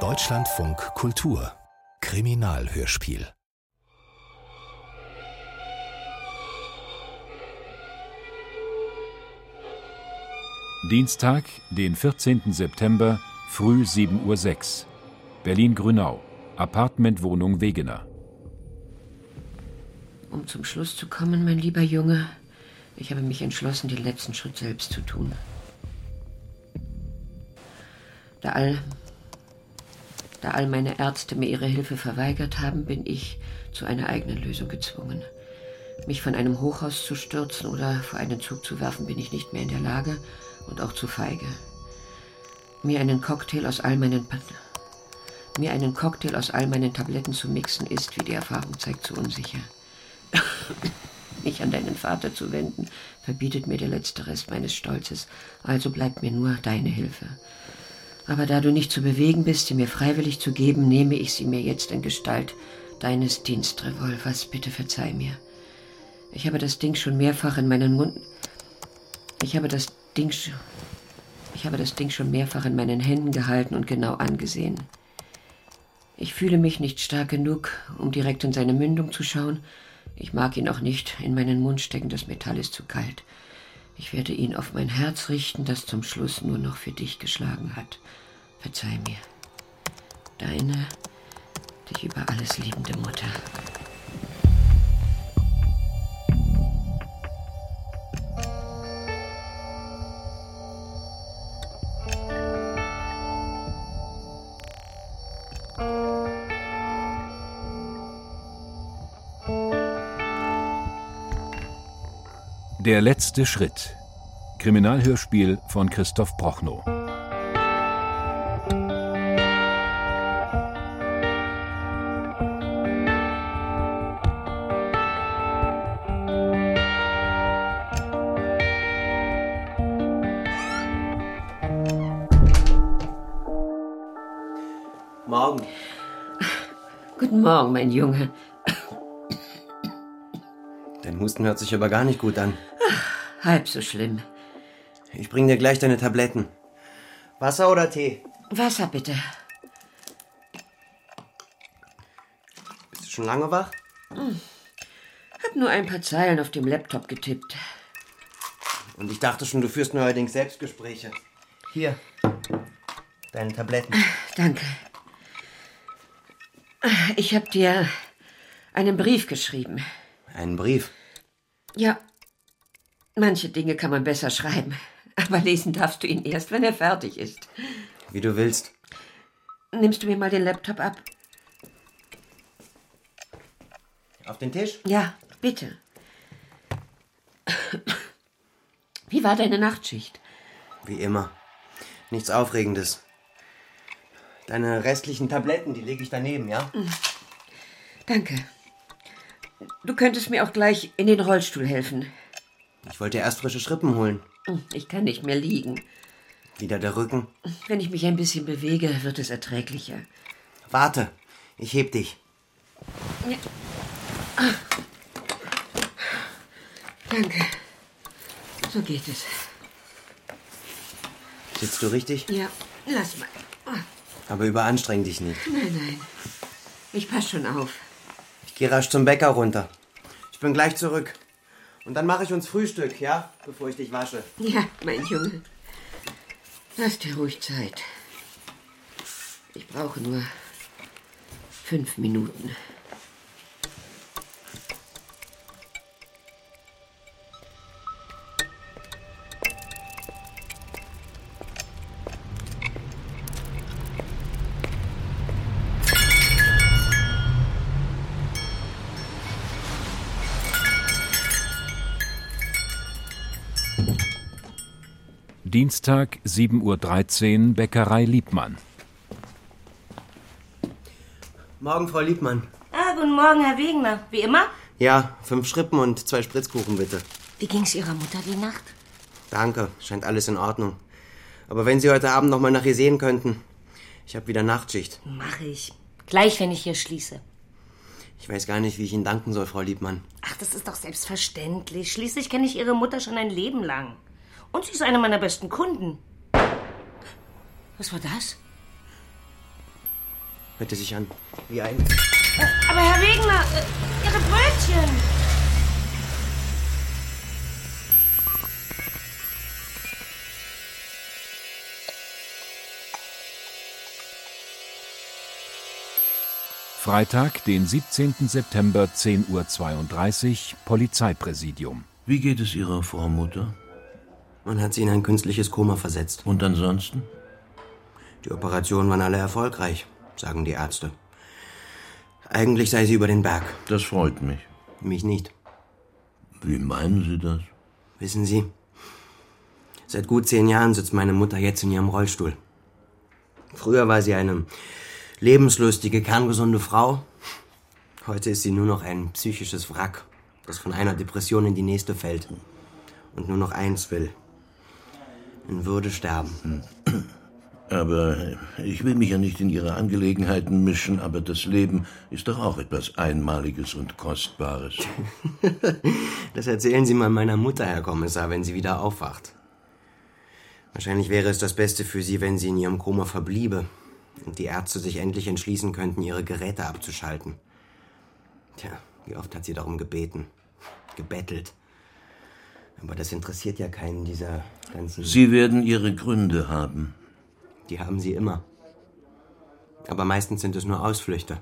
Deutschlandfunk Kultur Kriminalhörspiel. Dienstag, den 14. September, früh 7:06 Uhr. Berlin-Grünau, Apartmentwohnung Wegener. Um zum Schluss zu kommen, mein lieber Junge, ich habe mich entschlossen, den letzten Schritt selbst zu tun. Da all meine Ärzte mir ihre Hilfe verweigert haben, bin ich zu einer eigenen Lösung gezwungen. Mich von einem Hochhaus zu stürzen oder vor einen Zug zu werfen, bin ich nicht mehr in der Lage und auch zu feige. Mir einen Cocktail aus all meinen Tabletten zu mixen, ist, wie die Erfahrung zeigt, zu unsicher. Mich an deinen Vater zu wenden, verbietet mir der letzte Rest meines Stolzes, also bleibt mir nur deine Hilfe. Aber da du nicht zu bewegen bist, sie mir freiwillig zu geben, nehme ich sie mir jetzt in Gestalt deines Dienstrevolvers. Bitte verzeih mir. Ich habe das Ding schon mehrfach in meinen Händen gehalten und genau angesehen. Ich fühle mich nicht stark genug, um direkt in seine Mündung zu schauen. Ich mag ihn auch nicht in meinen Mund stecken, das Metall ist zu kalt. Ich werde ihn auf mein Herz richten, das zum Schluss nur noch für dich geschlagen hat. Verzeih mir. Deine, dich über alles liebende Mutter. Der letzte Schritt. Kriminalhörspiel von Christoph Prochnow. Morgen. Guten Morgen, mein Junge. Dein Husten hört sich aber gar nicht gut an. Halb so schlimm. Ich bring dir gleich deine Tabletten. Wasser oder Tee? Wasser, bitte. Bist du schon lange wach? Hab nur ein paar Zeilen auf dem Laptop getippt. Und ich dachte schon, du führst neuerdings Selbstgespräche. Hier, deine Tabletten. Danke. Ich hab dir einen Brief geschrieben. Einen Brief? Ja. Manche Dinge kann man besser schreiben, aber lesen darfst du ihn erst, wenn er fertig ist. Wie du willst. Nimmst du mir mal den Laptop ab? Auf den Tisch? Ja, bitte. Wie war deine Nachtschicht? Wie immer. Nichts Aufregendes. Deine restlichen Tabletten, die lege ich daneben, ja? Danke. Du könntest mir auch gleich in den Rollstuhl helfen. Ich wollte erst frische Schrippen holen. Ich kann nicht mehr liegen. Wieder der Rücken? Wenn ich mich ein bisschen bewege, wird es erträglicher. Warte, ich heb dich. Ja. Danke. So geht es. Sitzt du richtig? Ja, lass mal. Aber überanstreng dich nicht. Nein. Ich pass schon auf. Ich geh rasch zum Bäcker runter. Ich bin gleich zurück. Und dann mache ich uns Frühstück, ja? Bevor ich dich wasche. Ja, mein Junge. Lass dir ruhig Zeit. Ich brauche nur 5 Minuten. Dienstag, 7:13 Uhr, Bäckerei Liebmann. Morgen, Frau Liebmann. Guten Morgen, Herr Wegener. Wie immer? Ja, 5 Schrippen und 2 Spritzkuchen, bitte. Wie ging's Ihrer Mutter die Nacht? Danke, scheint alles in Ordnung. Aber wenn Sie heute Abend noch mal nach ihr sehen könnten. Ich habe wieder Nachtschicht. Mache ich. Gleich, wenn ich hier schließe. Ich weiß gar nicht, wie ich Ihnen danken soll, Frau Liebmann. Ach, das ist doch selbstverständlich. Schließlich kenne ich Ihre Mutter schon ein Leben lang. Und sie ist eine meiner besten Kunden. Was war das? Hörte sich an wie ein... Aber Herr Wegener, Ihre Brötchen! Freitag, den 17. September, 10.32 Uhr, Polizeipräsidium. Wie geht es Ihrer Frau, Mutter? Man hat sie in ein künstliches Koma versetzt. Und ansonsten? Die Operationen waren alle erfolgreich, sagen die Ärzte. Eigentlich sei sie über den Berg. Das freut mich. Mich nicht. Wie meinen Sie das? Wissen Sie, seit gut 10 Jahren sitzt meine Mutter jetzt in ihrem Rollstuhl. Früher war sie eine lebenslustige, kerngesunde Frau. Heute ist sie nur noch ein psychisches Wrack, das von einer Depression in die nächste fällt. Und nur noch eins will: in Würde sterben. Aber ich will mich ja nicht in Ihre Angelegenheiten mischen, aber das Leben ist doch auch etwas Einmaliges und Kostbares. Das erzählen Sie mal meiner Mutter, Herr Kommissar, wenn sie wieder aufwacht. Wahrscheinlich wäre es das Beste für sie, wenn sie in ihrem Koma verbliebe und die Ärzte sich endlich entschließen könnten, ihre Geräte abzuschalten. Tja, wie oft hat sie darum gebeten, gebettelt. Aber das interessiert ja keinen dieser ganzen... Sie werden Ihre Gründe haben. Die haben sie immer. Aber meistens sind es nur Ausflüchte.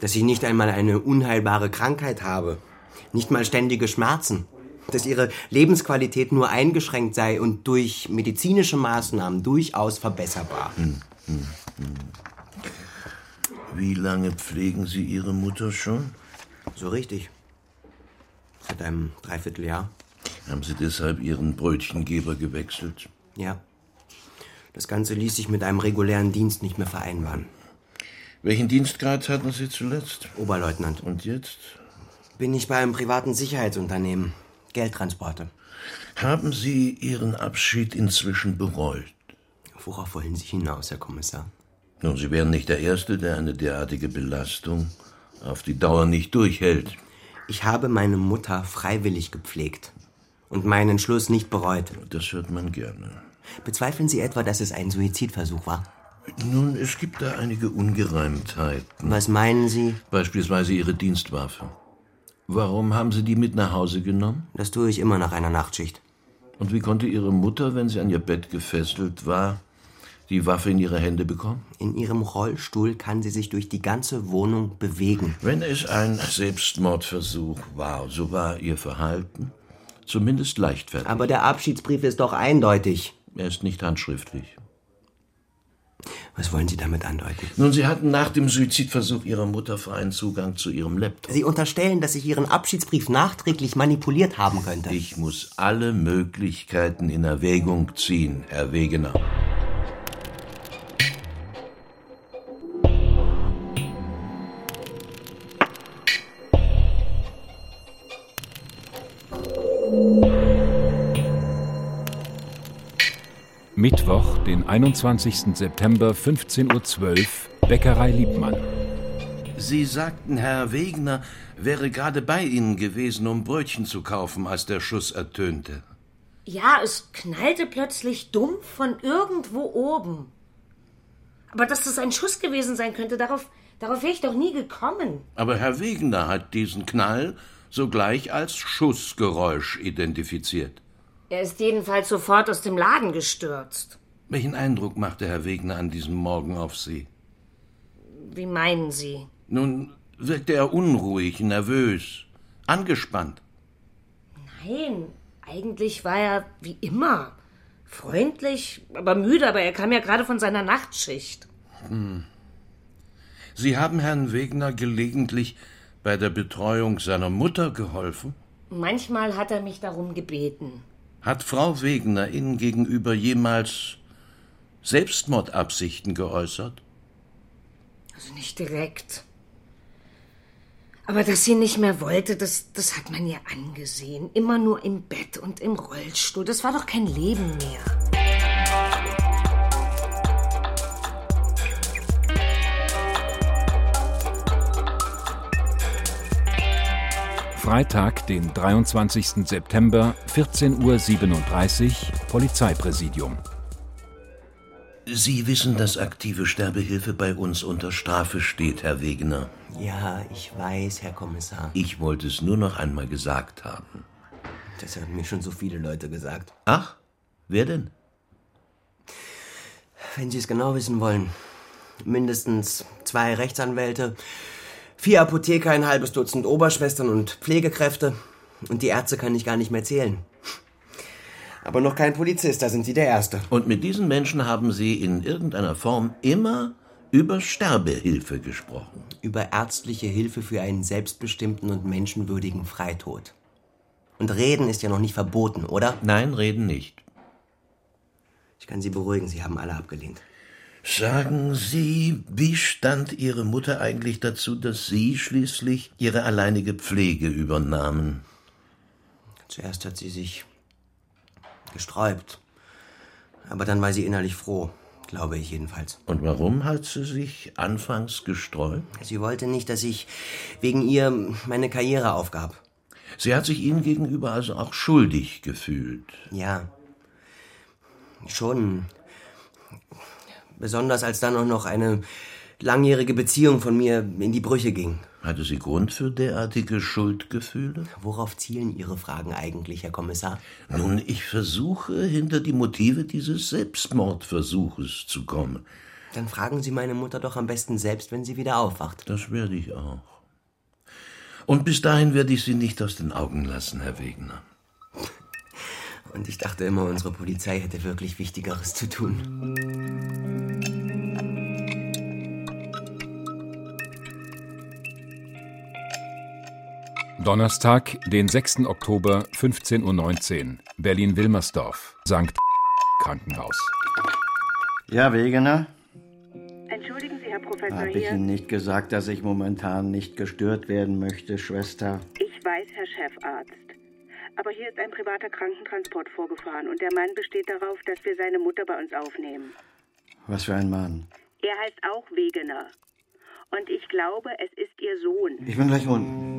Dass ich nicht einmal eine unheilbare Krankheit habe, nicht mal ständige Schmerzen, dass ihre Lebensqualität nur eingeschränkt sei und durch medizinische Maßnahmen durchaus verbesserbar. Wie lange pflegen Sie Ihre Mutter schon? So richtig. Seit einem Dreivierteljahr. Haben Sie deshalb Ihren Brötchengeber gewechselt? Ja. Das Ganze ließ sich mit einem regulären Dienst nicht mehr vereinbaren. Welchen Dienstgrad hatten Sie zuletzt? Oberleutnant. Und jetzt? Bin ich bei einem privaten Sicherheitsunternehmen. Geldtransporte. Haben Sie Ihren Abschied inzwischen bereut? Worauf wollen Sie hinaus, Herr Kommissar? Nun, Sie wären nicht der Erste, der eine derartige Belastung auf die Dauer nicht durchhält. Ich habe meine Mutter freiwillig gepflegt und meinen Entschluss nicht bereut. Das hört man gerne. Bezweifeln Sie etwa, dass es ein Suizidversuch war? Nun, es gibt da einige Ungereimtheiten. Was meinen Sie? Beispielsweise Ihre Dienstwaffe. Warum haben Sie die mit nach Hause genommen? Das tue ich immer nach einer Nachtschicht. Und wie konnte Ihre Mutter, wenn sie an ihr Bett gefesselt war, die Waffe in ihre Hände bekommen? In ihrem Rollstuhl kann sie sich durch die ganze Wohnung bewegen. Wenn es ein Selbstmordversuch war, so war ihr Verhalten zumindest leichtfertig. Aber der Abschiedsbrief ist doch eindeutig. Er ist nicht handschriftlich. Was wollen Sie damit andeuten? Nun, Sie hatten nach dem Suizidversuch Ihrer Mutter freien Zugang zu Ihrem Laptop. Sie unterstellen, dass ich Ihren Abschiedsbrief nachträglich manipuliert haben könnte. Ich muss alle Möglichkeiten in Erwägung ziehen, Herr Wegener. Mittwoch, den 21. September, 15.12 Uhr, Bäckerei Liebmann. Sie sagten, Herr Wegener wäre gerade bei Ihnen gewesen, um Brötchen zu kaufen, als der Schuss ertönte. Ja, es knallte plötzlich dumpf von irgendwo oben. Aber dass das ein Schuss gewesen sein könnte, darauf wäre ich doch nie gekommen. Aber Herr Wegener hat diesen Knall sogleich als Schussgeräusch identifiziert. Er ist jedenfalls sofort aus dem Laden gestürzt. Welchen Eindruck machte Herr Wegener an diesem Morgen auf Sie? Wie meinen Sie? Nun, wirkte er unruhig, nervös, angespannt. Nein, eigentlich war er wie immer freundlich, aber müde, aber er kam ja gerade von seiner Nachtschicht. Sie haben Herrn Wegener gelegentlich bei der Betreuung seiner Mutter geholfen? Manchmal hat er mich darum gebeten. Hat Frau Wegener Ihnen gegenüber jemals Selbstmordabsichten geäußert? Also nicht direkt. Aber dass sie nicht mehr wollte, das hat man ihr angesehen. Immer nur im Bett und im Rollstuhl. Das war doch kein Leben mehr. Freitag, den 23. September, 14.37 Uhr, Polizeipräsidium. Sie wissen, dass aktive Sterbehilfe bei uns unter Strafe steht, Herr Wegener. Ja, ich weiß, Herr Kommissar. Ich wollte es nur noch einmal gesagt haben. Das haben mir schon so viele Leute gesagt. Ach, wer denn? Wenn Sie es genau wissen wollen, mindestens 2 Rechtsanwälte, 4 Apotheker, ein halbes Dutzend Oberschwestern und Pflegekräfte. Und die Ärzte kann ich gar nicht mehr zählen. Aber noch kein Polizist, da sind Sie der Erste. Und mit diesen Menschen haben Sie in irgendeiner Form immer über Sterbehilfe gesprochen. Über ärztliche Hilfe für einen selbstbestimmten und menschenwürdigen Freitod. Und Reden ist ja noch nicht verboten, oder? Nein, Reden nicht. Ich kann Sie beruhigen, Sie haben alle abgelehnt. Sagen Sie, wie stand Ihre Mutter eigentlich dazu, dass Sie schließlich Ihre alleinige Pflege übernahmen? Zuerst hat sie sich gesträubt. Aber dann war sie innerlich froh, glaube ich jedenfalls. Und warum hat sie sich anfangs gesträubt? Sie wollte nicht, dass ich wegen ihr meine Karriere aufgab. Sie hat sich Ihnen gegenüber also auch schuldig gefühlt. Ja, schon. Besonders als dann auch noch eine langjährige Beziehung von mir in die Brüche ging. Hatte sie Grund für derartige Schuldgefühle? Worauf zielen Ihre Fragen eigentlich, Herr Kommissar? Nun, ich versuche, hinter die Motive dieses Selbstmordversuches zu kommen. Dann fragen Sie meine Mutter doch am besten selbst, wenn sie wieder aufwacht. Das werde ich auch. Und bis dahin werde ich Sie nicht aus den Augen lassen, Herr Wegener. Und ich dachte immer, unsere Polizei hätte wirklich Wichtigeres zu tun. Donnerstag, den 6. Oktober, 15.19 Uhr, Berlin-Wilmersdorf, St. Krankenhaus. Ja, Wegener? Entschuldigen Sie, Herr Professor, hier... Habe ich Ihnen nicht gesagt, dass ich momentan nicht gestört werden möchte, Schwester? Ich weiß, Herr Chefarzt. Aber hier ist ein privater Krankentransport vorgefahren und der Mann besteht darauf, dass wir seine Mutter bei uns aufnehmen. Was für ein Mann? Er heißt auch Wegener. Und ich glaube, es ist Ihr Sohn. Ich bin gleich unten.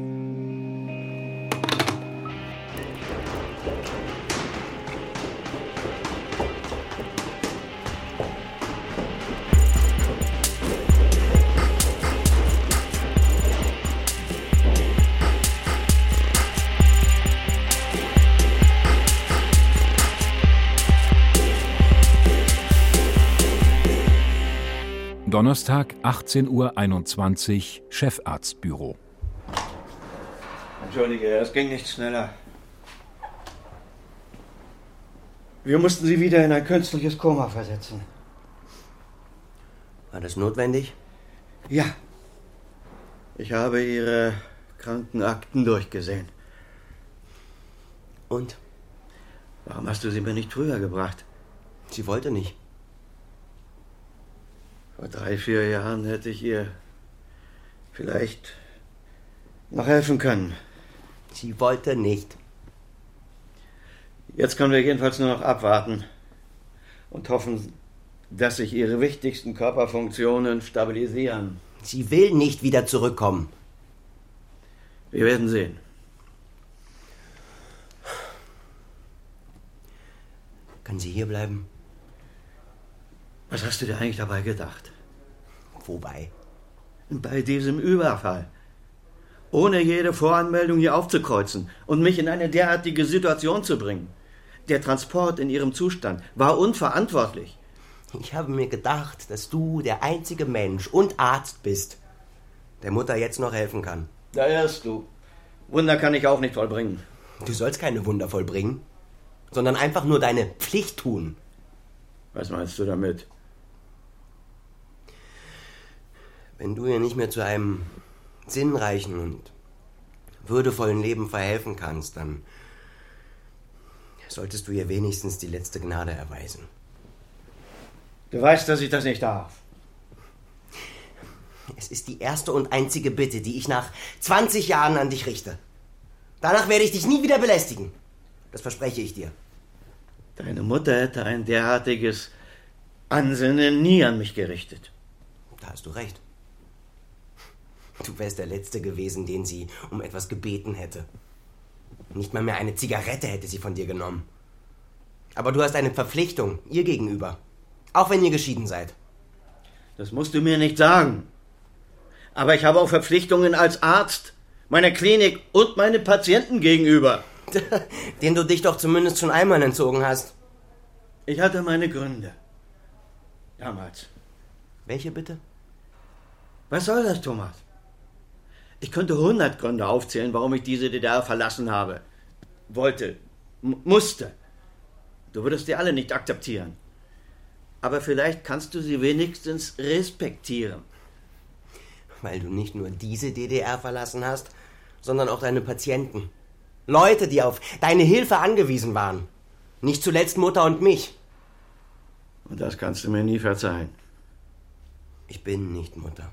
Donnerstag, 18.21 Uhr, Chefarztbüro. Entschuldige, es ging nicht schneller. Wir mussten Sie wieder in ein künstliches Koma versetzen. War das notwendig? Ja. Ich habe Ihre Krankenakten durchgesehen. Und? Warum hast du sie mir nicht früher gebracht? Sie wollte nicht. Vor 3-4 Jahren hätte ich ihr vielleicht noch helfen können. Sie wollte nicht. Jetzt können wir jedenfalls nur noch abwarten und hoffen, dass sich Ihre wichtigsten Körperfunktionen stabilisieren. Sie will nicht wieder zurückkommen. Wir werden sehen. Kann sie hier bleiben? Was hast du dir eigentlich dabei gedacht? Wobei? Bei diesem Überfall. Ohne jede Voranmeldung hier aufzukreuzen und mich in eine derartige Situation zu bringen. Der Transport in Ihrem Zustand war unverantwortlich. Ich habe mir gedacht, dass du der einzige Mensch und Arzt bist, der Mutter jetzt noch helfen kann. Da irrst du. Wunder kann ich auch nicht vollbringen. Du sollst keine Wunder vollbringen, sondern einfach nur deine Pflicht tun. Was meinst du damit? Wenn du ihr nicht mehr zu einem sinnreichen und würdevollen Leben verhelfen kannst, dann solltest du ihr wenigstens die letzte Gnade erweisen. Du weißt, dass ich das nicht darf. Es ist die erste und einzige Bitte, die ich nach 20 Jahren an dich richte. Danach werde ich dich nie wieder belästigen. Das verspreche ich dir. Deine Mutter hätte ein derartiges Ansinnen nie an mich gerichtet. Da hast du recht. Du wärst der Letzte gewesen, den sie um etwas gebeten hätte. Nicht mal mehr eine Zigarette hätte sie von dir genommen. Aber du hast eine Verpflichtung ihr gegenüber. Auch wenn ihr geschieden seid. Das musst du mir nicht sagen. Aber ich habe auch Verpflichtungen als Arzt, meiner Klinik und meinen Patienten gegenüber. Den du dich doch zumindest schon einmal entzogen hast. Ich hatte meine Gründe. Damals. Welche bitte? Was soll das, Thomas? Ich könnte 100 Gründe aufzählen, warum ich diese DDR verlassen habe. Wollte. Musste. Du würdest die alle nicht akzeptieren. Aber vielleicht kannst du sie wenigstens respektieren. Weil du nicht nur diese DDR verlassen hast, sondern auch deine Patienten. Leute, die auf deine Hilfe angewiesen waren. Nicht zuletzt Mutter und mich. Und das kannst du mir nie verzeihen. Ich bin nicht Mutter.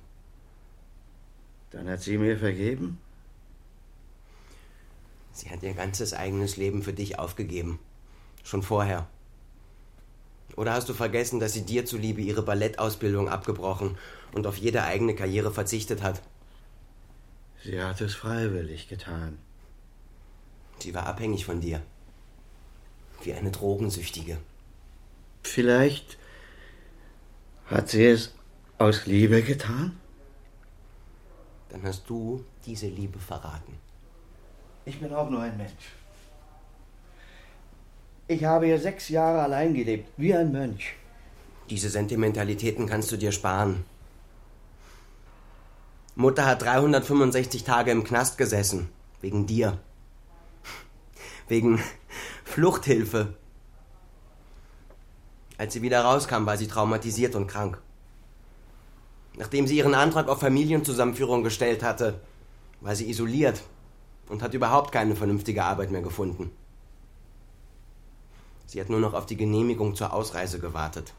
Dann hat sie mir vergeben? Sie hat ihr ganzes eigenes Leben für dich aufgegeben. Schon vorher. Oder hast du vergessen, dass sie dir zuliebe ihre Ballettausbildung abgebrochen und auf jede eigene Karriere verzichtet hat? Sie hat es freiwillig getan. Sie war abhängig von dir. Wie eine Drogensüchtige. Vielleicht hat sie es aus Liebe getan? Dann hast du diese Liebe verraten. Ich bin auch nur ein Mensch. Ich habe hier 6 Jahre allein gelebt, wie ein Mönch. Diese Sentimentalitäten kannst du dir sparen. Mutter hat 365 Tage im Knast gesessen, wegen dir. Wegen Fluchthilfe. Als sie wieder rauskam, war sie traumatisiert und krank. Nachdem sie ihren Antrag auf Familienzusammenführung gestellt hatte, war sie isoliert und hat überhaupt keine vernünftige Arbeit mehr gefunden. Sie hat nur noch auf die Genehmigung zur Ausreise gewartet.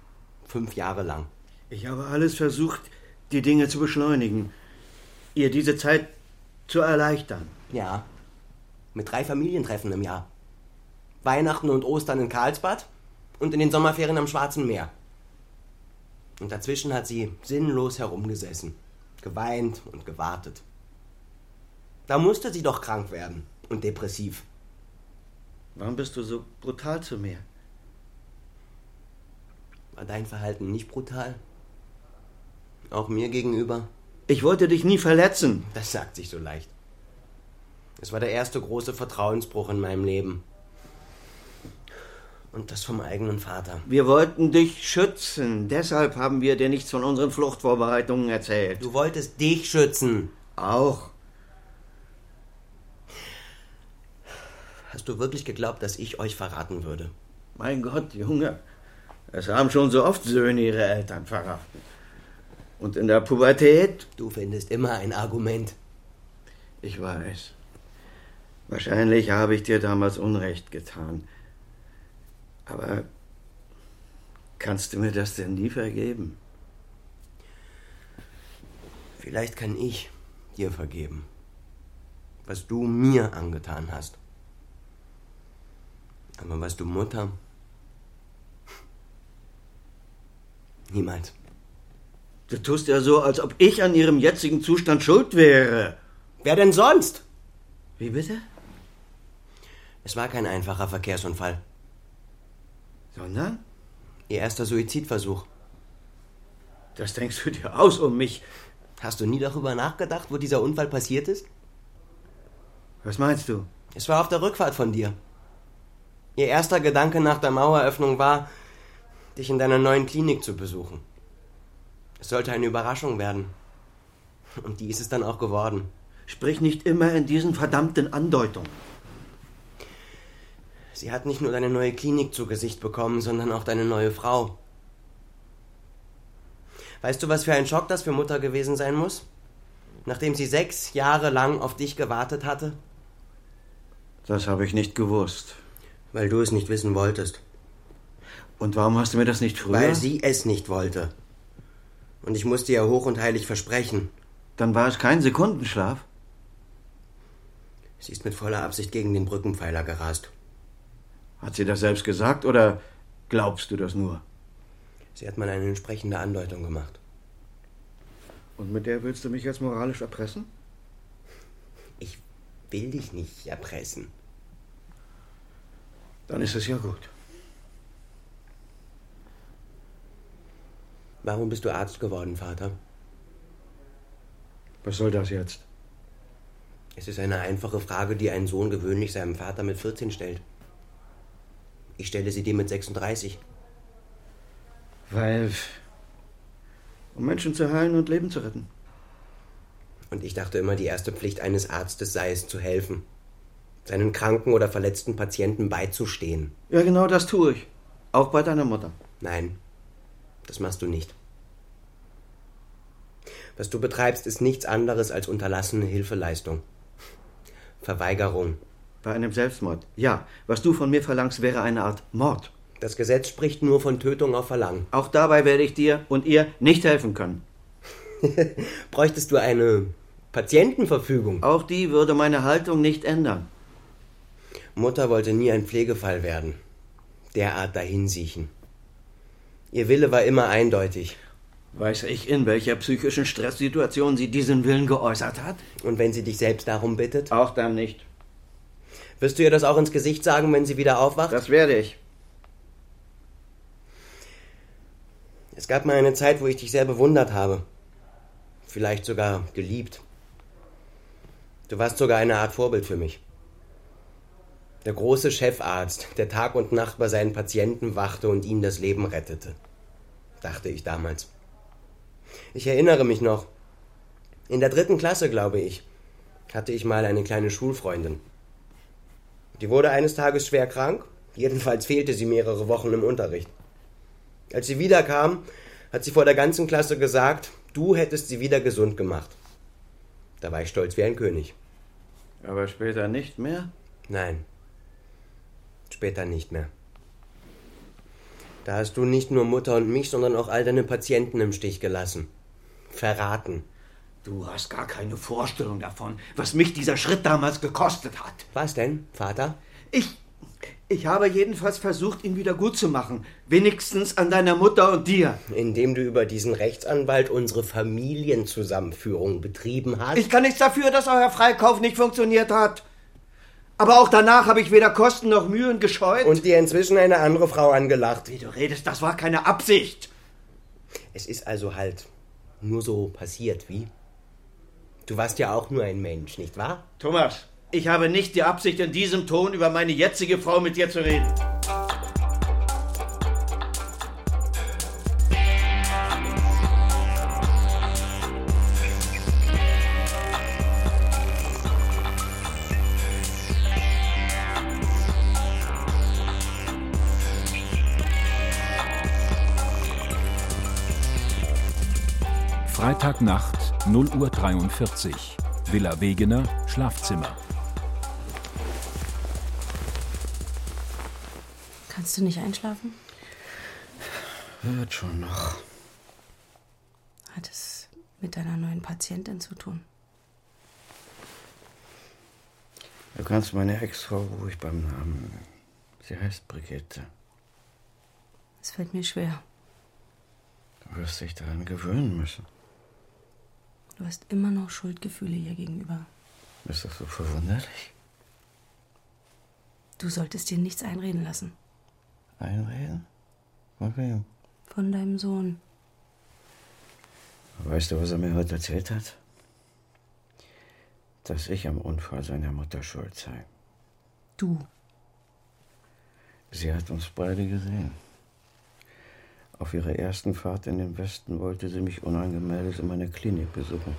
5 Jahre lang. Ich habe alles versucht, die Dinge zu beschleunigen. Ihr diese Zeit zu erleichtern. Ja. Mit 3 Familientreffen im Jahr. Weihnachten und Ostern in Karlsbad und in den Sommerferien am Schwarzen Meer. Und dazwischen hat sie sinnlos herumgesessen. Geweint und gewartet. Da musste sie doch krank werden und depressiv. Warum bist du so brutal zu mir? War dein Verhalten nicht brutal? Auch mir gegenüber? Ich wollte dich nie verletzen. Das sagt sich so leicht. Es war der erste große Vertrauensbruch in meinem Leben. Und das vom eigenen Vater. Wir wollten dich schützen. Deshalb haben wir dir nichts von unseren Fluchtvorbereitungen erzählt. Du wolltest dich schützen. Auch. Hast du wirklich geglaubt, dass ich euch verraten würde? Mein Gott, Junge. Es haben schon so oft Söhne ihre Eltern verraten. Und in der Pubertät... Du findest immer ein Argument. Ich weiß. Wahrscheinlich habe ich dir damals Unrecht getan. Aber kannst du mir das denn nie vergeben? Vielleicht kann ich dir vergeben, was du mir angetan hast. Aber was du Mutter? Niemals. Du tust ja so, als ob ich an ihrem jetzigen Zustand schuld wäre. Wer denn sonst? Wie bitte? Es war kein einfacher Verkehrsunfall. Sondern? Ihr erster Suizidversuch. Das denkst du dir aus um mich. Hast du nie darüber nachgedacht, wo dieser Unfall passiert ist? Was meinst du? Es war auf der Rückfahrt von dir. Ihr erster Gedanke nach der Maueröffnung war, dich in deiner neuen Klinik zu besuchen. Es sollte eine Überraschung werden. Und die ist es dann auch geworden. Sprich nicht immer in diesen verdammten Andeutungen. Sie hat nicht nur deine neue Klinik zu Gesicht bekommen, sondern auch deine neue Frau. Weißt du, was für ein Schock das für Mutter gewesen sein muss? Nachdem sie 6 Jahre lang auf dich gewartet hatte? Das habe ich nicht gewusst. Weil du es nicht wissen wolltest. Und warum hast du mir das nicht früher? Weil sie es nicht wollte. Und ich musste ihr hoch und heilig versprechen. Dann war es kein Sekundenschlaf. Sie ist mit voller Absicht gegen den Brückenpfeiler gerast. Hat sie das selbst gesagt oder glaubst du das nur? Sie hat mal eine entsprechende Andeutung gemacht. Und mit der willst du mich jetzt moralisch erpressen? Ich will dich nicht erpressen. Dann ist es ja gut. Warum bist du Arzt geworden, Vater? Was soll das jetzt? Es ist eine einfache Frage, die ein Sohn gewöhnlich seinem Vater mit 14 stellt. Ich stelle sie dir mit 36. Weil... um Menschen zu heilen und Leben zu retten. Und ich dachte immer, die erste Pflicht eines Arztes sei es, zu helfen. Seinen kranken oder verletzten Patienten beizustehen. Ja, genau das tue ich. Auch bei deiner Mutter. Nein, das machst du nicht. Was du betreibst, ist nichts anderes als unterlassene Hilfeleistung. Verweigerung. Bei einem Selbstmord. Ja, was du von mir verlangst, wäre eine Art Mord. Das Gesetz spricht nur von Tötung auf Verlangen. Auch dabei werde ich dir und ihr nicht helfen können. Bräuchtest du eine Patientenverfügung? Auch die würde meine Haltung nicht ändern. Mutter wollte nie ein Pflegefall werden. Derart dahinsiechen. Ihr Wille war immer eindeutig. Weiß ich, in welcher psychischen Stresssituation sie diesen Willen geäußert hat? Und wenn sie dich selbst darum bittet? Auch dann nicht. Wirst du ihr das auch ins Gesicht sagen, wenn sie wieder aufwacht? Das werde ich. Es gab mal eine Zeit, wo ich dich sehr bewundert habe. Vielleicht sogar geliebt. Du warst sogar eine Art Vorbild für mich. Der große Chefarzt, der Tag und Nacht bei seinen Patienten wachte und ihnen das Leben rettete. Dachte ich damals. Ich erinnere mich noch. In der 3. Klasse, glaube ich, hatte ich mal eine kleine Schulfreundin. Die wurde eines Tages schwer krank. Jedenfalls fehlte sie mehrere Wochen im Unterricht. Als sie wiederkam, hat sie vor der ganzen Klasse gesagt, du hättest sie wieder gesund gemacht. Da war ich stolz wie ein König. Aber später nicht mehr? Nein, später nicht mehr. Da hast du nicht nur Mutter und mich, sondern auch all deine Patienten im Stich gelassen. Verraten. Du hast gar keine Vorstellung davon, was mich dieser Schritt damals gekostet hat. Was denn, Vater? Ich habe jedenfalls versucht, ihn wieder gut zu machen. Wenigstens an deiner Mutter und dir. Indem du über diesen Rechtsanwalt unsere Familienzusammenführung betrieben hast. Ich kann nichts dafür, dass euer Freikauf nicht funktioniert hat. Aber auch danach habe ich weder Kosten noch Mühen gescheut. Und dir inzwischen eine andere Frau angelacht. Wie du redest, das war keine Absicht. Es ist also halt nur so passiert, wie? Du warst ja auch nur ein Mensch, nicht wahr? Thomas! Ich habe nicht die Absicht, in diesem Ton über meine jetzige Frau mit dir zu reden. Freitagnacht, 0:43 Uhr. Villa Wegener, Schlafzimmer. Kannst du nicht einschlafen? Wird schon noch. Hat es mit deiner neuen Patientin zu tun? Du kannst meine Ex-Frau ruhig beim Namen nennen. Sie heißt Brigitte. Es fällt mir schwer. Du wirst dich daran gewöhnen müssen. Du hast immer noch Schuldgefühle ihr gegenüber. Ist das so verwunderlich? Du solltest dir nichts einreden lassen. Einreden? Von wem? Von deinem Sohn. Weißt du, was er mir heute erzählt hat? Dass ich am Unfall seiner Mutter schuld sei. Du? Sie hat uns beide gesehen. Auf ihrer ersten Fahrt in den Westen wollte sie mich unangemeldet in meiner Klinik besuchen.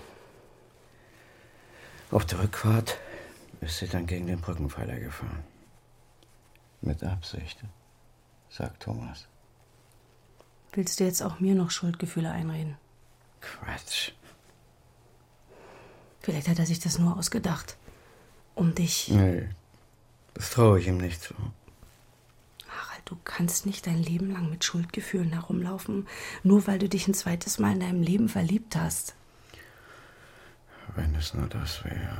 Auf der Rückfahrt ist sie dann gegen den Brückenpfeiler gefahren. Mit Absicht, sagt Thomas. Willst du jetzt auch mir noch Schuldgefühle einreden? Quatsch. Vielleicht hat er sich das nur ausgedacht. Um dich... Nee, das traue ich ihm nicht zu. Harald, du kannst nicht dein Leben lang mit Schuldgefühlen herumlaufen, nur weil du dich ein zweites Mal in deinem Leben verliebt hast. Wenn es nur das wäre...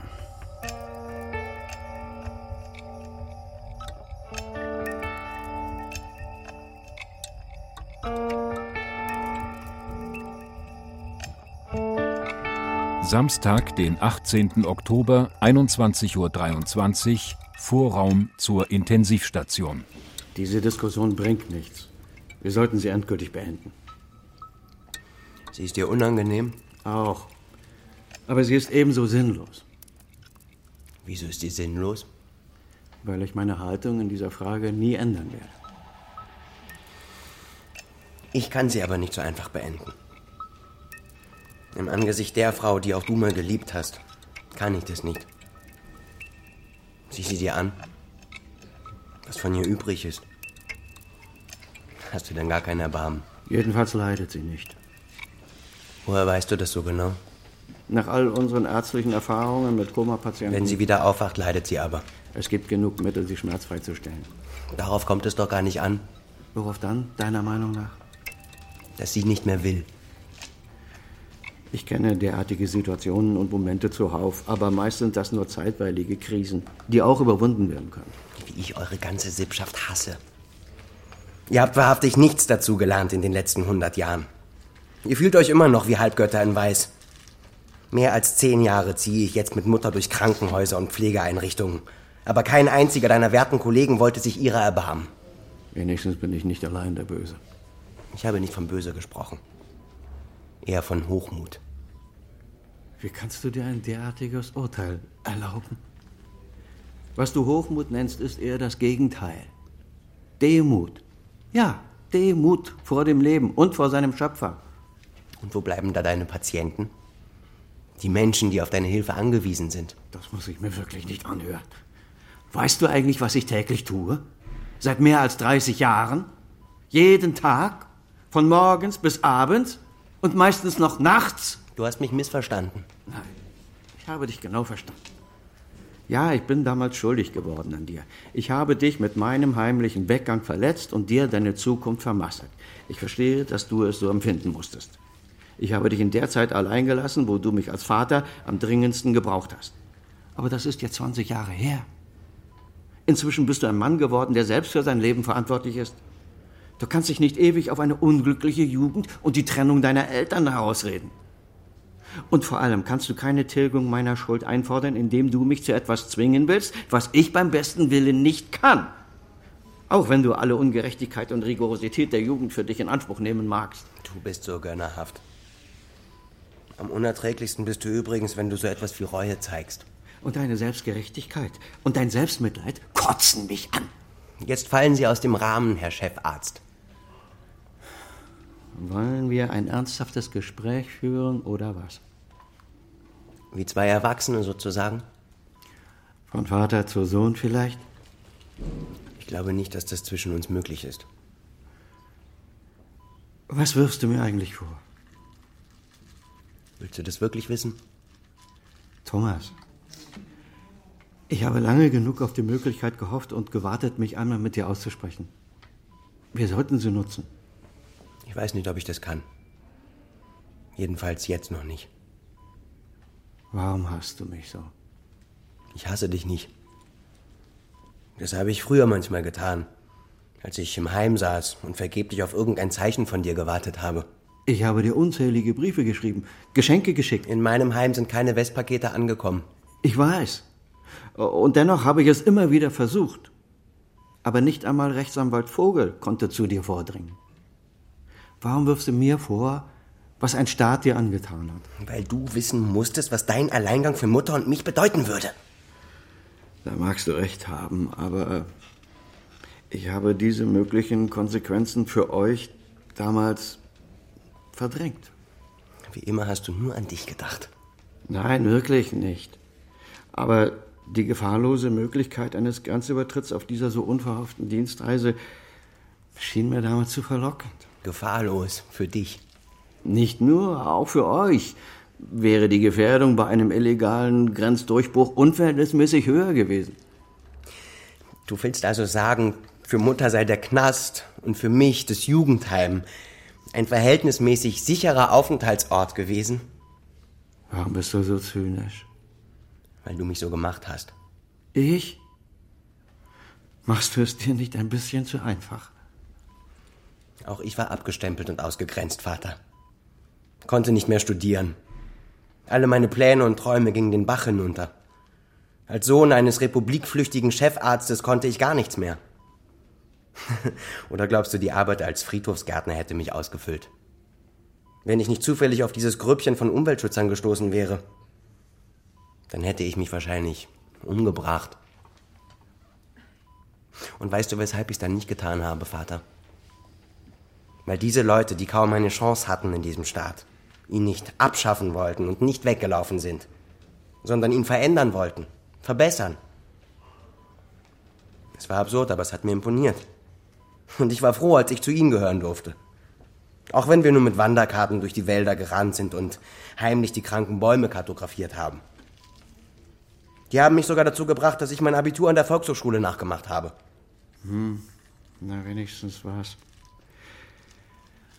Samstag, den 18. Oktober, 21:23 Uhr, Vorraum zur Intensivstation. Diese Diskussion bringt nichts. Wir sollten sie endgültig beenden. Sie ist dir unangenehm? Auch. Aber sie ist ebenso sinnlos. Wieso ist die sinnlos? Weil ich meine Haltung in dieser Frage nie ändern werde. Ich kann sie aber nicht so einfach beenden. Im Angesicht der Frau, die auch du mal geliebt hast, kann ich das nicht. Sieh sie dir an, was von ihr übrig ist. Hast du denn gar kein Erbarmen? Jedenfalls leidet sie nicht. Woher weißt du das so genau? Nach all unseren ärztlichen Erfahrungen mit Koma-Patienten... Wenn sie wieder aufwacht, leidet sie aber. Es gibt genug Mittel, sie schmerzfrei zu stellen. Darauf kommt es doch gar nicht an. Worauf dann, deiner Meinung nach? Dass sie nicht mehr will. Ich kenne derartige Situationen und Momente zuhauf, aber meist sind das nur zeitweilige Krisen, die auch überwunden werden können. Wie ich eure ganze Sippschaft hasse. Ihr habt wahrhaftig nichts dazu gelernt in den letzten 100 Jahren. Ihr fühlt euch immer noch wie Halbgötter in Weiß. Mehr als 10 Jahre ziehe ich jetzt mit Mutter durch Krankenhäuser und Pflegeeinrichtungen. Aber kein einziger deiner werten Kollegen wollte sich ihrer erbarmen. Wenigstens bin ich nicht allein der Böse. Ich habe nicht von Böse gesprochen. Eher von Hochmut. Wie kannst du dir ein derartiges Urteil erlauben? Was du Hochmut nennst, ist eher das Gegenteil. Demut. Ja, Demut vor dem Leben und vor seinem Schöpfer. Und wo bleiben da deine Patienten? Die Menschen, die auf deine Hilfe angewiesen sind. Das muss ich mir wirklich nicht anhören. Weißt du eigentlich, was ich täglich tue? Seit mehr als 30 Jahren? Jeden Tag? Von morgens bis abends? Und meistens noch nachts? Du hast mich missverstanden. Nein, ich habe dich genau verstanden. Ja, ich bin damals schuldig geworden an dir. Ich habe dich mit meinem heimlichen Weggang verletzt und dir deine Zukunft vermasselt. Ich verstehe, dass du es so empfinden musstest. Ich habe dich in der Zeit allein gelassen, wo du mich als Vater am dringendsten gebraucht hast. Aber das ist jetzt 20 Jahre her. Inzwischen bist du ein Mann geworden, der selbst für sein Leben verantwortlich ist. Du kannst dich nicht ewig auf eine unglückliche Jugend und die Trennung deiner Eltern herausreden. Und vor allem kannst du keine Tilgung meiner Schuld einfordern, indem du mich zu etwas zwingen willst, was ich beim besten Willen nicht kann. Auch wenn du alle Ungerechtigkeit und Rigorosität der Jugend für dich in Anspruch nehmen magst. Du bist so gönnerhaft. Am unerträglichsten bist du übrigens, wenn du so etwas wie Reue zeigst. Und deine Selbstgerechtigkeit und dein Selbstmitleid kotzen mich an. Jetzt fallen sie aus dem Rahmen, Herr Chefarzt. Wollen wir ein ernsthaftes Gespräch führen, oder was? Wie zwei Erwachsene sozusagen? Von Vater zu Sohn vielleicht? Ich glaube nicht, dass das zwischen uns möglich ist. Was wirfst du mir eigentlich vor? Willst du das wirklich wissen? Thomas, ich habe lange genug auf die Möglichkeit gehofft und gewartet, mich einmal mit dir auszusprechen. Wir sollten sie nutzen. Ich weiß nicht, ob ich das kann. Jedenfalls jetzt noch nicht. Warum hasst du mich so? Ich hasse dich nicht. Das habe ich früher manchmal getan, als ich im Heim saß und vergeblich auf irgendein Zeichen von dir gewartet habe. Ich habe dir unzählige Briefe geschrieben, Geschenke geschickt. In meinem Heim sind keine Westpakete angekommen. Ich weiß. Und dennoch habe ich es immer wieder versucht. Aber nicht einmal Rechtsanwalt Vogel konnte zu dir vordringen. Warum wirfst du mir vor, was ein Staat dir angetan hat? Weil du wissen musstest, was dein Alleingang für Mutter und mich bedeuten würde. Da magst du recht haben, aber ich habe diese möglichen Konsequenzen für euch damals verdrängt. Wie immer hast du nur an dich gedacht. Nein, wirklich nicht. Aber die gefahrlose Möglichkeit eines Grenzübertritts auf dieser so unverhofften Dienstreise schien mir damals zu verlockend. Gefahrlos für dich. Nicht nur, auch für euch wäre die Gefährdung bei einem illegalen Grenzdurchbruch unverhältnismäßig höher gewesen. Du willst also sagen, für Mutter sei der Knast und für mich das Jugendheim ein verhältnismäßig sicherer Aufenthaltsort gewesen? Warum bist du so zynisch? Weil du mich so gemacht hast. Ich? Machst du es dir nicht ein bisschen zu einfach? Auch ich war abgestempelt und ausgegrenzt, Vater. Konnte nicht mehr studieren. Alle meine Pläne und Träume gingen den Bach hinunter. Als Sohn eines republikflüchtigen Chefarztes konnte ich gar nichts mehr. Oder glaubst du, die Arbeit als Friedhofsgärtner hätte mich ausgefüllt? Wenn ich nicht zufällig auf dieses Grüppchen von Umweltschützern gestoßen wäre, dann hätte ich mich wahrscheinlich umgebracht. Und weißt du, weshalb ich es dann nicht getan habe, Vater? Weil diese Leute, die kaum eine Chance hatten in diesem Staat, ihn nicht abschaffen wollten und nicht weggelaufen sind, sondern ihn verändern wollten, verbessern. Es war absurd, aber es hat mir imponiert. Und ich war froh, als ich zu ihnen gehören durfte. Auch wenn wir nur mit Wanderkarten durch die Wälder gerannt sind und heimlich die kranken Bäume kartografiert haben. Die haben mich sogar dazu gebracht, dass ich mein Abitur an der Volkshochschule nachgemacht habe. Na, wenigstens war's.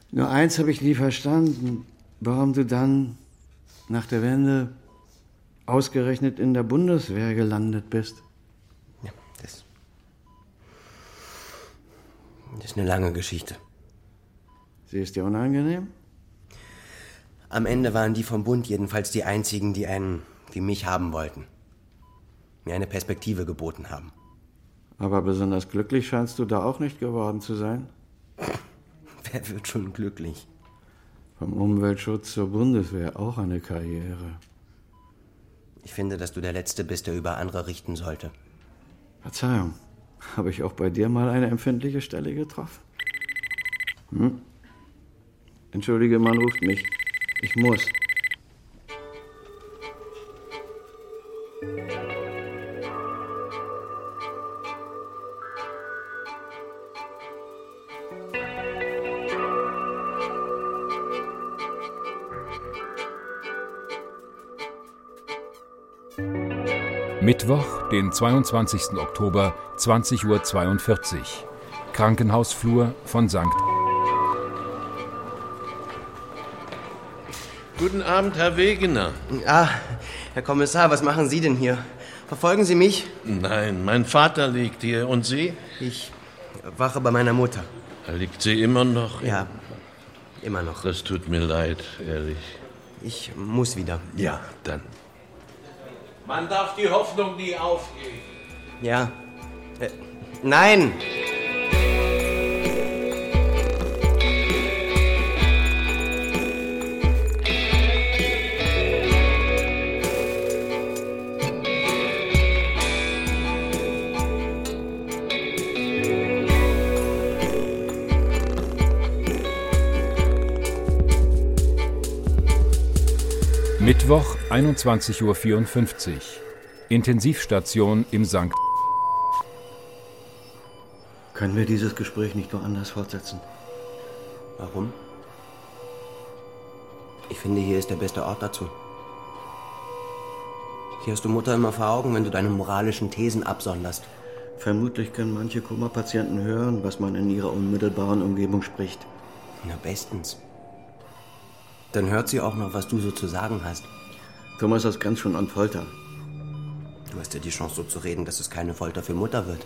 Nur eins habe ich nie verstanden, warum du dann nach der Wende ausgerechnet in der Bundeswehr gelandet bist. Ja, das ist eine lange Geschichte. Sie ist dir unangenehm? Am Ende waren die vom Bund jedenfalls die einzigen, die einen wie mich haben wollten. Mir eine Perspektive geboten haben. Aber besonders glücklich scheinst du da auch nicht geworden zu sein? Wer wird schon glücklich? Vom Umweltschutz zur Bundeswehr auch eine Karriere. Ich finde, dass du der Letzte bist, der über andere richten sollte. Verzeihung, habe ich auch bei dir mal eine empfindliche Stelle getroffen? Entschuldige, man ruft mich. Ich muss. Mittwoch, den 22. Oktober, 20.42 Uhr. Krankenhausflur von St. Guten Abend, Herr Wegener. Ah, Herr Kommissar, was machen Sie denn hier? Verfolgen Sie mich? Nein, mein Vater liegt hier. Und Sie? Ich wache bei meiner Mutter. Da liegt sie immer noch? Ja, immer noch. Das tut mir leid, ehrlich. Ich muss wieder. Ja, dann. Man darf die Hoffnung nie aufgeben. Ja. Nein! Mittwoch, 21.54 Uhr. Intensivstation im St. Können wir dieses Gespräch nicht woanders fortsetzen? Warum? Ich finde, hier ist der beste Ort dazu. Hier hast du Mutter immer vor Augen, wenn du deine moralischen Thesen absonderst. Vermutlich können manche Koma-Patienten hören, was man in ihrer unmittelbaren Umgebung spricht. Na, bestens. Dann hört sie auch noch, was du so zu sagen hast. Thomas, das grenzt schon an Folter. Du hast ja die Chance, so zu reden, dass es keine Folter für Mutter wird.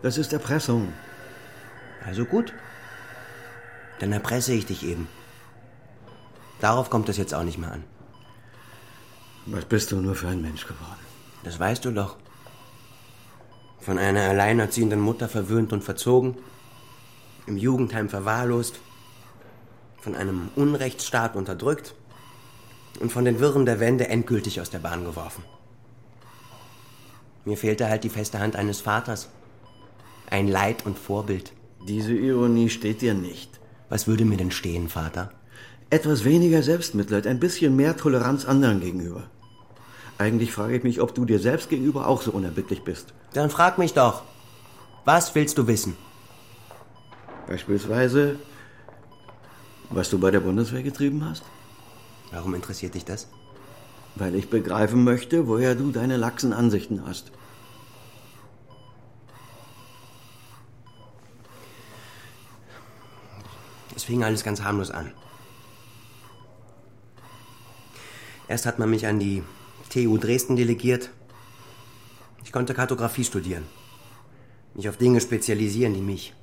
Das ist Erpressung. Also gut. Dann erpresse ich dich eben. Darauf kommt es jetzt auch nicht mehr an. Was bist du nur für ein Mensch geworden? Das weißt du doch. Von einer alleinerziehenden Mutter verwöhnt und verzogen, im Jugendheim verwahrlost, von einem Unrechtsstaat unterdrückt und von den Wirren der Wende endgültig aus der Bahn geworfen. Mir fehlte halt die feste Hand eines Vaters. Ein Leit- und Vorbild. Diese Ironie steht dir nicht. Was würde mir denn stehen, Vater? Etwas weniger Selbstmitleid, ein bisschen mehr Toleranz anderen gegenüber. Eigentlich frage ich mich, ob du dir selbst gegenüber auch so unerbittlich bist. Dann frag mich doch. Was willst du wissen? Beispielsweise, was du bei der Bundeswehr getrieben hast? Warum interessiert dich das? Weil ich begreifen möchte, woher du deine laxen Ansichten hast. Es fing alles ganz harmlos an. Erst hat man mich an die TU Dresden delegiert. Ich konnte Kartografie studieren. Mich auf Dinge spezialisieren, die mich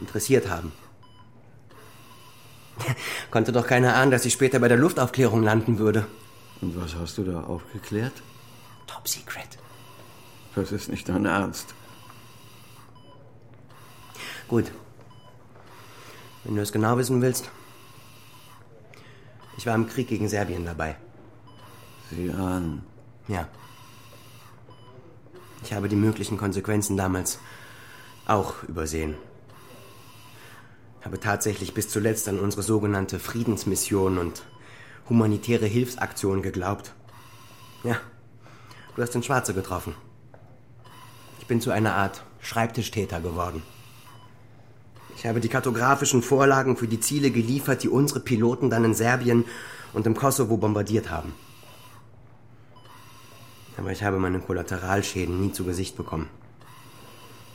interessiert haben. Konnte doch keiner ahnen, dass ich später bei der Luftaufklärung landen würde. Und was hast du da aufgeklärt? Top Secret. Das ist nicht dein Ernst. Gut. Wenn du es genau wissen willst. Ich war im Krieg gegen Serbien dabei. Sieh an. Ja. Ich habe die möglichen Konsequenzen damals auch übersehen. Habe tatsächlich bis zuletzt an unsere sogenannte Friedensmission und humanitäre Hilfsaktion geglaubt. Ja, du hast den Schwarze getroffen. Ich bin zu einer Art Schreibtischtäter geworden. Ich habe die kartografischen Vorlagen für die Ziele geliefert, die unsere Piloten dann in Serbien und im Kosovo bombardiert haben. Aber ich habe meine Kollateralschäden nie zu Gesicht bekommen.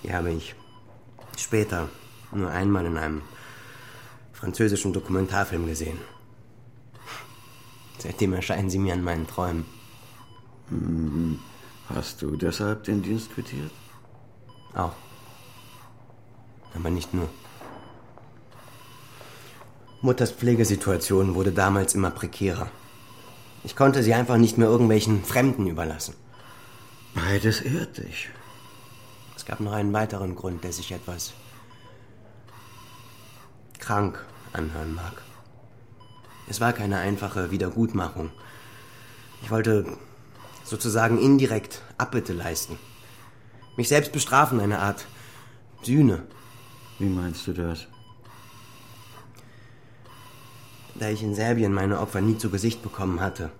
Die habe ich später nur einmal in einem französischen Dokumentarfilm gesehen. Seitdem erscheinen sie mir an meinen Träumen. Hast du deshalb den Dienst quittiert? Auch. Aber nicht nur. Mutters Pflegesituation wurde damals immer prekärer. Ich konnte sie einfach nicht mehr irgendwelchen Fremden überlassen. Beides irrt dich. Es gab noch einen weiteren Grund, der sich etwas krank anhören mag. Es war keine einfache Wiedergutmachung. Ich wollte sozusagen indirekt Abbitte leisten. Mich selbst bestrafen, eine Art Sühne. Wie meinst du das? Da ich in Serbien meine Opfer nie zu Gesicht bekommen hatte.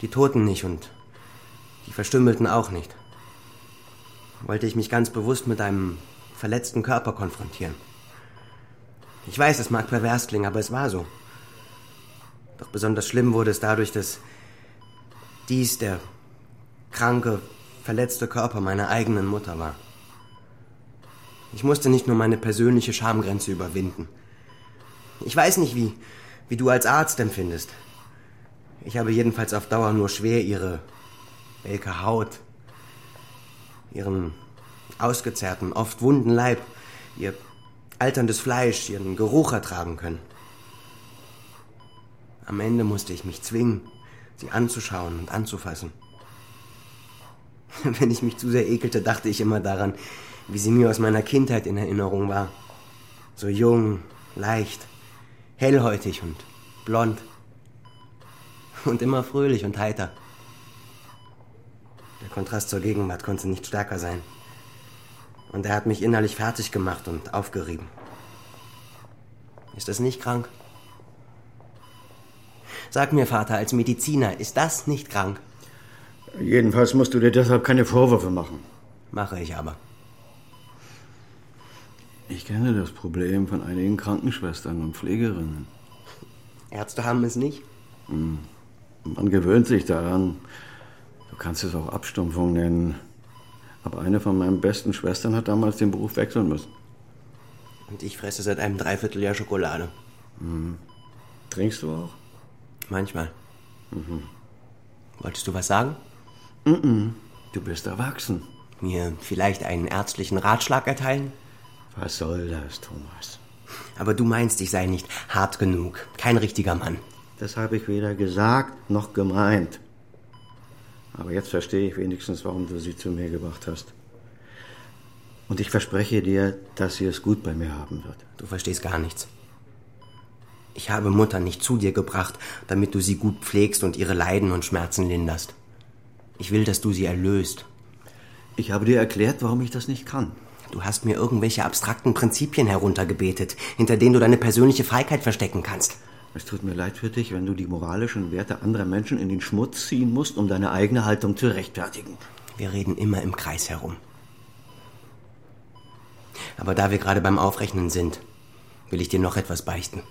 Die Toten nicht und die Verstümmelten auch nicht. Wollte ich mich ganz bewusst mit einem verletzten Körper konfrontieren. Ich weiß, es mag pervers klingen, aber es war so. Doch besonders schlimm wurde es dadurch, dass dies der kranke, verletzte Körper meiner eigenen Mutter war. Ich musste nicht nur meine persönliche Schamgrenze überwinden. Ich weiß nicht, wie du als Arzt empfindest. Ich habe jedenfalls auf Dauer nur schwer ihre welke Haut, ihren ausgezerrten, oft wunden Leib, ihr alterndes Fleisch, ihren Geruch ertragen können. Am Ende musste ich mich zwingen, sie anzuschauen und anzufassen. Wenn ich mich zu sehr ekelte, dachte ich immer daran, wie sie mir aus meiner Kindheit in Erinnerung war. So jung, leicht, hellhäutig und blond. Und immer fröhlich und heiter. Der Kontrast zur Gegenwart konnte nicht stärker sein. Und er hat mich innerlich fertig gemacht und aufgerieben. Ist das nicht krank? Sag mir, Vater, als Mediziner, ist das nicht krank? Jedenfalls musst du dir deshalb keine Vorwürfe machen. Mache ich aber. Ich kenne das Problem von einigen Krankenschwestern und Pflegerinnen. Ärzte haben es nicht? Man gewöhnt sich daran. Du kannst es auch Abstumpfung nennen. Aber eine von meinen besten Schwestern hat damals den Beruf wechseln müssen. Und ich fresse seit einem Dreivierteljahr Schokolade. Trinkst du auch? Manchmal. Wolltest du was sagen? Du bist erwachsen. Mir vielleicht einen ärztlichen Ratschlag erteilen? Was soll das, Thomas? Aber du meinst, ich sei nicht hart genug. Kein richtiger Mann. Das habe ich weder gesagt noch gemeint. Aber jetzt verstehe ich wenigstens, warum du sie zu mir gebracht hast. Und ich verspreche dir, dass sie es gut bei mir haben wird. Du verstehst gar nichts. Ich habe Mutter nicht zu dir gebracht, damit du sie gut pflegst und ihre Leiden und Schmerzen linderst. Ich will, dass du sie erlöst. Ich habe dir erklärt, warum ich das nicht kann. Du hast mir irgendwelche abstrakten Prinzipien heruntergebetet, hinter denen du deine persönliche Feigheit verstecken kannst. Es tut mir leid für dich, wenn du die moralischen Werte anderer Menschen in den Schmutz ziehen musst, um deine eigene Haltung zu rechtfertigen. Wir reden immer im Kreis herum. Aber da wir gerade beim Aufrechnen sind, will ich dir noch etwas beichten.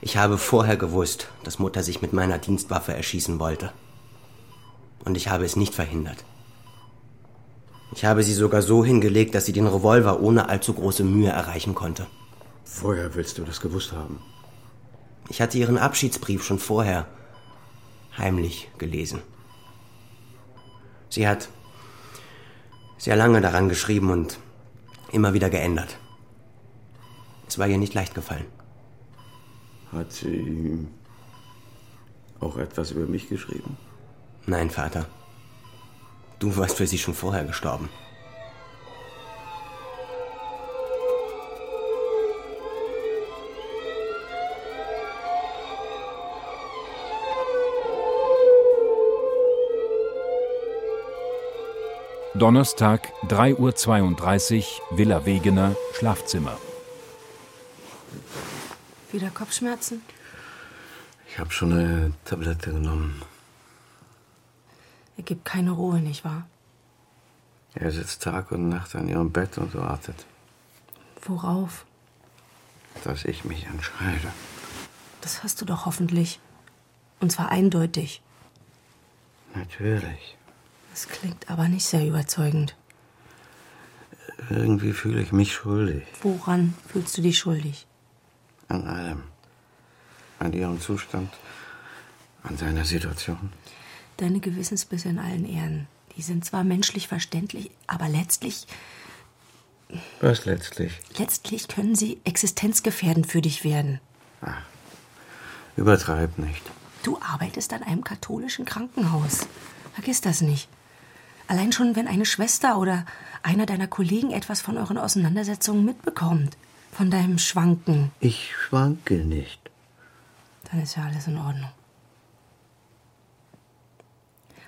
Ich habe vorher gewusst, dass Mutter sich mit meiner Dienstwaffe erschießen wollte. Und ich habe es nicht verhindert. Ich habe sie sogar so hingelegt, dass sie den Revolver ohne allzu große Mühe erreichen konnte. Woher willst du das gewusst haben? Ich hatte ihren Abschiedsbrief schon vorher heimlich gelesen. Sie hat sehr lange daran geschrieben und immer wieder geändert. Es war ihr nicht leicht gefallen. Hat sie auch etwas über mich geschrieben? Nein, Vater. Du warst für sie schon vorher gestorben. Donnerstag, 3:32 Uhr, Villa Wegener, Schlafzimmer. Wieder Kopfschmerzen? Ich habe schon eine Tablette genommen. Er gibt keine Ruhe, nicht wahr? Er sitzt Tag und Nacht an ihrem Bett und wartet. Worauf? Dass ich mich entscheide. Das hast du doch hoffentlich. Und zwar eindeutig. Natürlich. Das klingt aber nicht sehr überzeugend. Irgendwie fühle ich mich schuldig. Woran fühlst du dich schuldig? An allem. An ihrem Zustand, an seiner Situation. Deine Gewissensbisse in allen Ehren. Die sind zwar menschlich verständlich, aber letztlich... Was letztlich? Letztlich können sie existenzgefährdend für dich werden. Ach, übertreib nicht. Du arbeitest an einem katholischen Krankenhaus. Vergiss das nicht. Allein schon, wenn eine Schwester oder einer deiner Kollegen etwas von euren Auseinandersetzungen mitbekommt. Von deinem Schwanken. Ich schwanke nicht. Dann ist ja alles in Ordnung.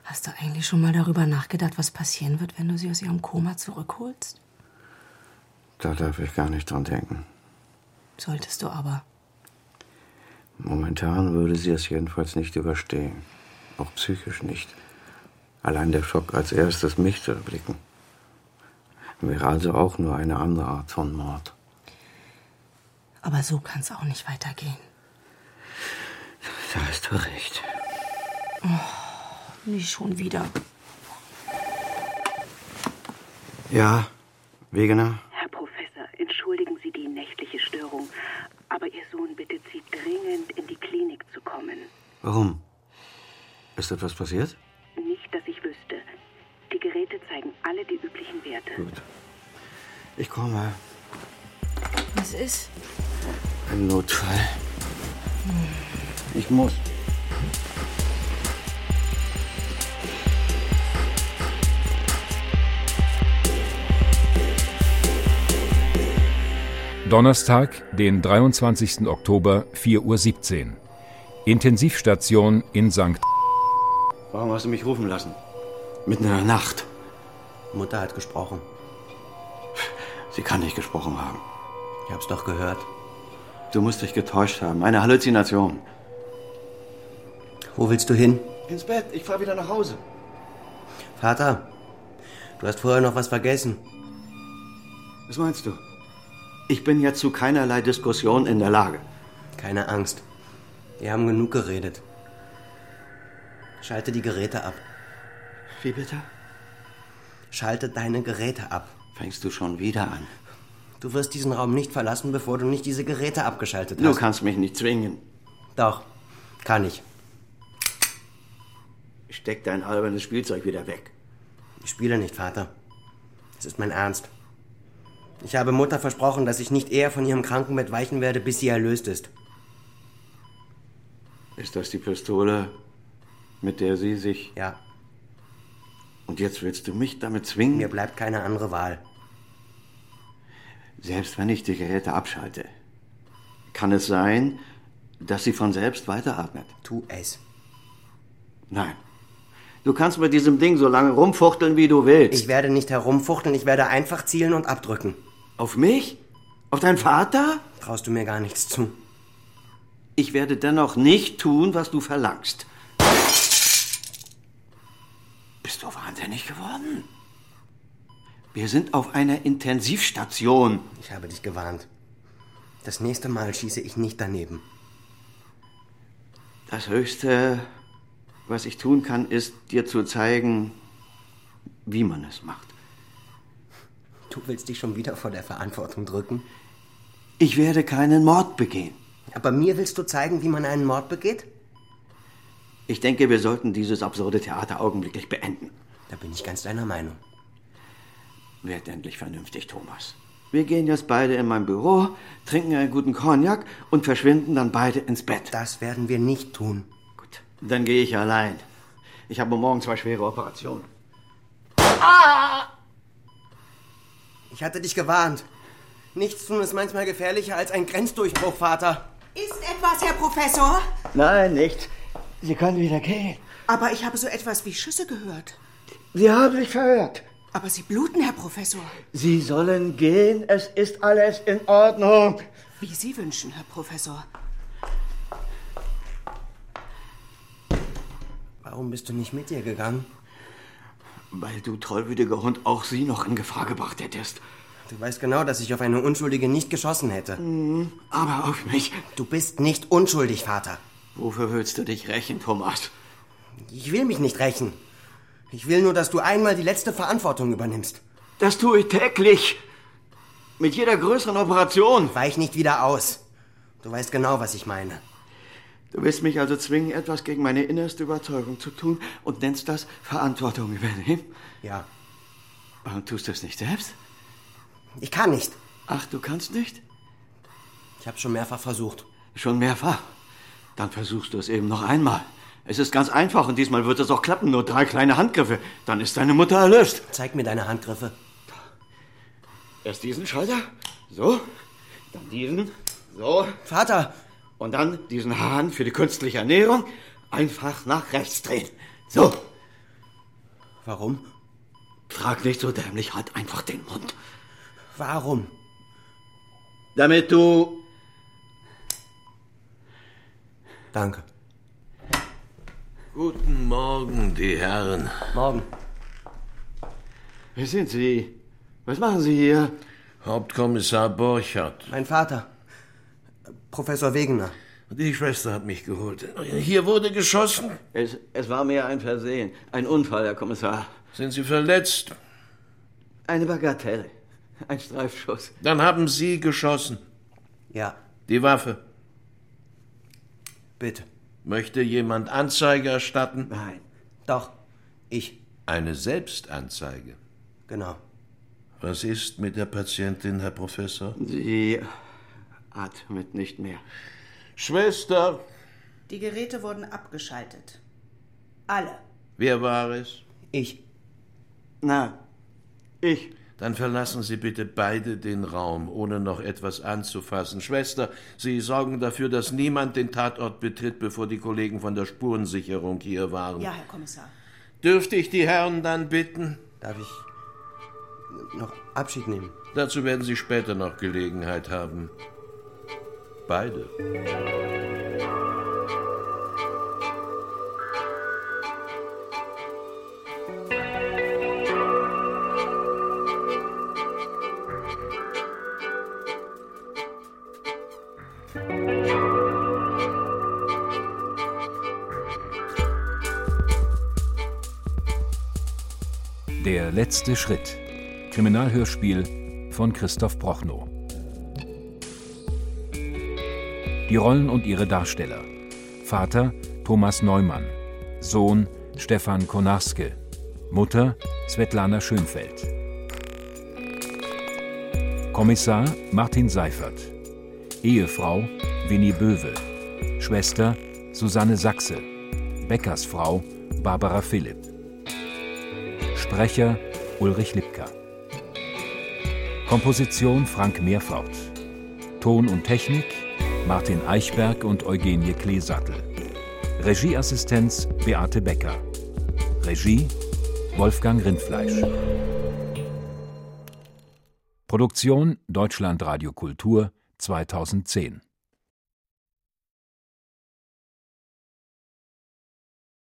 Hast du eigentlich schon mal darüber nachgedacht, was passieren wird, wenn du sie aus ihrem Koma zurückholst? Da darf ich gar nicht dran denken. Solltest du aber. Momentan würde sie es jedenfalls nicht überstehen. Auch psychisch nicht. Allein der Schock als erstes mich zu erblicken. Wäre also auch nur eine andere Art von Mord. Aber so kann es auch nicht weitergehen. Da hast du recht. Oh, nicht schon wieder. Ja, Wegener? Herr Professor, entschuldigen Sie die nächtliche Störung, aber Ihr Sohn bittet Sie dringend, in die Klinik zu kommen. Warum? Ist etwas passiert? Nicht, dass ich wüsste. Die Geräte zeigen alle die üblichen Werte. Gut. Ich komme. Was ist? Ein Notfall. Ich muss. Donnerstag, den 23. Oktober, 4:17 Uhr. Intensivstation in St. Warum hast du mich rufen lassen? Mitten in der Nacht. Mutter hat gesprochen. Sie kann nicht gesprochen haben. Ich hab's doch gehört. Du musst dich getäuscht haben. Eine Halluzination. Wo willst du hin? Ins Bett. Ich fahr wieder nach Hause. Vater, du hast vorher noch was vergessen. Was meinst du? Ich bin jetzt zu keinerlei Diskussion in der Lage. Keine Angst. Wir haben genug geredet. Schalte die Geräte ab. Wie bitte? Schalte deine Geräte ab. Fängst du schon wieder an? Du wirst diesen Raum nicht verlassen, bevor du nicht diese Geräte abgeschaltet hast. Du kannst mich nicht zwingen. Doch, kann ich. Steck dein albernes Spielzeug wieder weg. Ich spiele nicht, Vater. Es ist mein Ernst. Ich habe Mutter versprochen, dass ich nicht eher von ihrem Krankenbett weichen werde, bis sie erlöst ist. Ist das die Pistole, mit der sie sich... Ja. Und jetzt willst du mich damit zwingen? Mir bleibt keine andere Wahl. Selbst wenn ich die Geräte abschalte, kann es sein, dass sie von selbst weiteratmet. Tu es. Nein. Du kannst mit diesem Ding so lange rumfuchteln, wie du willst. Ich werde nicht herumfuchteln, ich werde einfach zielen und abdrücken. Auf mich? Auf deinen Vater? Traust du mir gar nichts zu. Ich werde dennoch nicht tun, was du verlangst. Bist du wahnsinnig geworden? Wir sind auf einer Intensivstation. Ich habe dich gewarnt. Das nächste Mal schieße ich nicht daneben. Das Höchste, was ich tun kann, ist, dir zu zeigen, wie man es macht. Du willst dich schon wieder vor der Verantwortung drücken? Ich werde keinen Mord begehen. Aber mir willst du zeigen, wie man einen Mord begeht? Ich denke, wir sollten dieses absurde Theater augenblicklich beenden. Da bin ich ganz deiner Meinung. Werd endlich vernünftig, Thomas. Wir gehen jetzt beide in mein Büro, trinken einen guten Cognac und verschwinden dann beide ins Bett. Das werden wir nicht tun. Gut, dann gehe ich allein. Ich habe morgen 2 schwere Operationen. Ah! Ich hatte dich gewarnt. Nichts tun ist manchmal gefährlicher als ein Grenzdurchbruch, Vater. Ist etwas, Herr Professor? Nein, nichts. Sie können wieder gehen. Aber ich habe so etwas wie Schüsse gehört. Sie haben mich verhört. Aber Sie bluten, Herr Professor. Sie sollen gehen, es ist alles in Ordnung. Wie Sie wünschen, Herr Professor. Warum bist du nicht mit ihr gegangen? Weil du, tollwütiger Hund, auch sie noch in Gefahr gebracht hättest. Du weißt genau, dass ich auf eine Unschuldige nicht geschossen hätte. Aber auf mich. Du bist nicht unschuldig, Vater. Wofür willst du dich rächen, Thomas? Ich will mich nicht rächen. Ich will nur, dass du einmal die letzte Verantwortung übernimmst. Das tue ich täglich. Mit jeder größeren Operation. Weich nicht wieder aus. Du weißt genau, was ich meine. Du willst mich also zwingen, etwas gegen meine innerste Überzeugung zu tun und nennst das Verantwortung übernehmen? Ja. Warum tust du es nicht selbst? Ich kann nicht. Ach, du kannst nicht? Ich habe schon mehrfach versucht. Schon mehrfach? Dann versuchst du es eben noch einmal. Es ist ganz einfach und diesmal wird es auch klappen. Nur 3 kleine Handgriffe. Dann ist deine Mutter erlöscht. Zeig mir deine Handgriffe. Erst diesen Schalter. So. Dann diesen. So. Vater! Und dann diesen Hahn für die künstliche Ernährung einfach nach rechts drehen. So. Warum? Frag nicht so dämlich, halt einfach den Mund. Warum? Damit du... Danke. Guten Morgen, die Herren. Morgen. Wer sind Sie? Was machen Sie hier? Hauptkommissar Borchardt. Mein Vater. Professor Wegener. Die Schwester hat mich geholt. Hier wurde geschossen. Es war mehr ein Versehen. Ein Unfall, Herr Kommissar. Sind Sie verletzt? Eine Bagatelle. Ein Streifschuss. Dann haben Sie geschossen. Ja. Die Waffe. Bitte. Möchte jemand Anzeige erstatten? Nein. Doch. Ich. Eine Selbstanzeige? Genau. Was ist mit der Patientin, Herr Professor? Sie... atmet nicht mehr. Schwester! Die Geräte wurden abgeschaltet. Alle. Wer war es? Ich. Na, ich. Dann verlassen Sie bitte beide den Raum, ohne noch etwas anzufassen. Schwester, Sie sorgen dafür, dass niemand den Tatort betritt, bevor die Kollegen von der Spurensicherung hier waren. Ja, Herr Kommissar. Dürfte ich die Herren dann bitten? Darf ich noch Abschied nehmen? Dazu werden Sie später noch Gelegenheit haben. Beide. Der letzte Schritt. Kriminalhörspiel von Christoph Prochnow. Die Rollen und ihre Darsteller. Vater Thomas Neumann, Sohn Stefan Konarske, Mutter Svetlana Schönfeld. Kommissar Martin Seifert, Ehefrau Winnie Böwe, Schwester Susanne Sachse, Bäckersfrau Barbara Philipp. Sprecher Ulrich Lippka. Komposition Frank Mehrfort. Ton und Technik Martin Eichberg und Eugenie Kleesattel. Regieassistenz Beate Becker. Regie Wolfgang Rindfleisch. Produktion Deutschlandfunk Kultur 2010.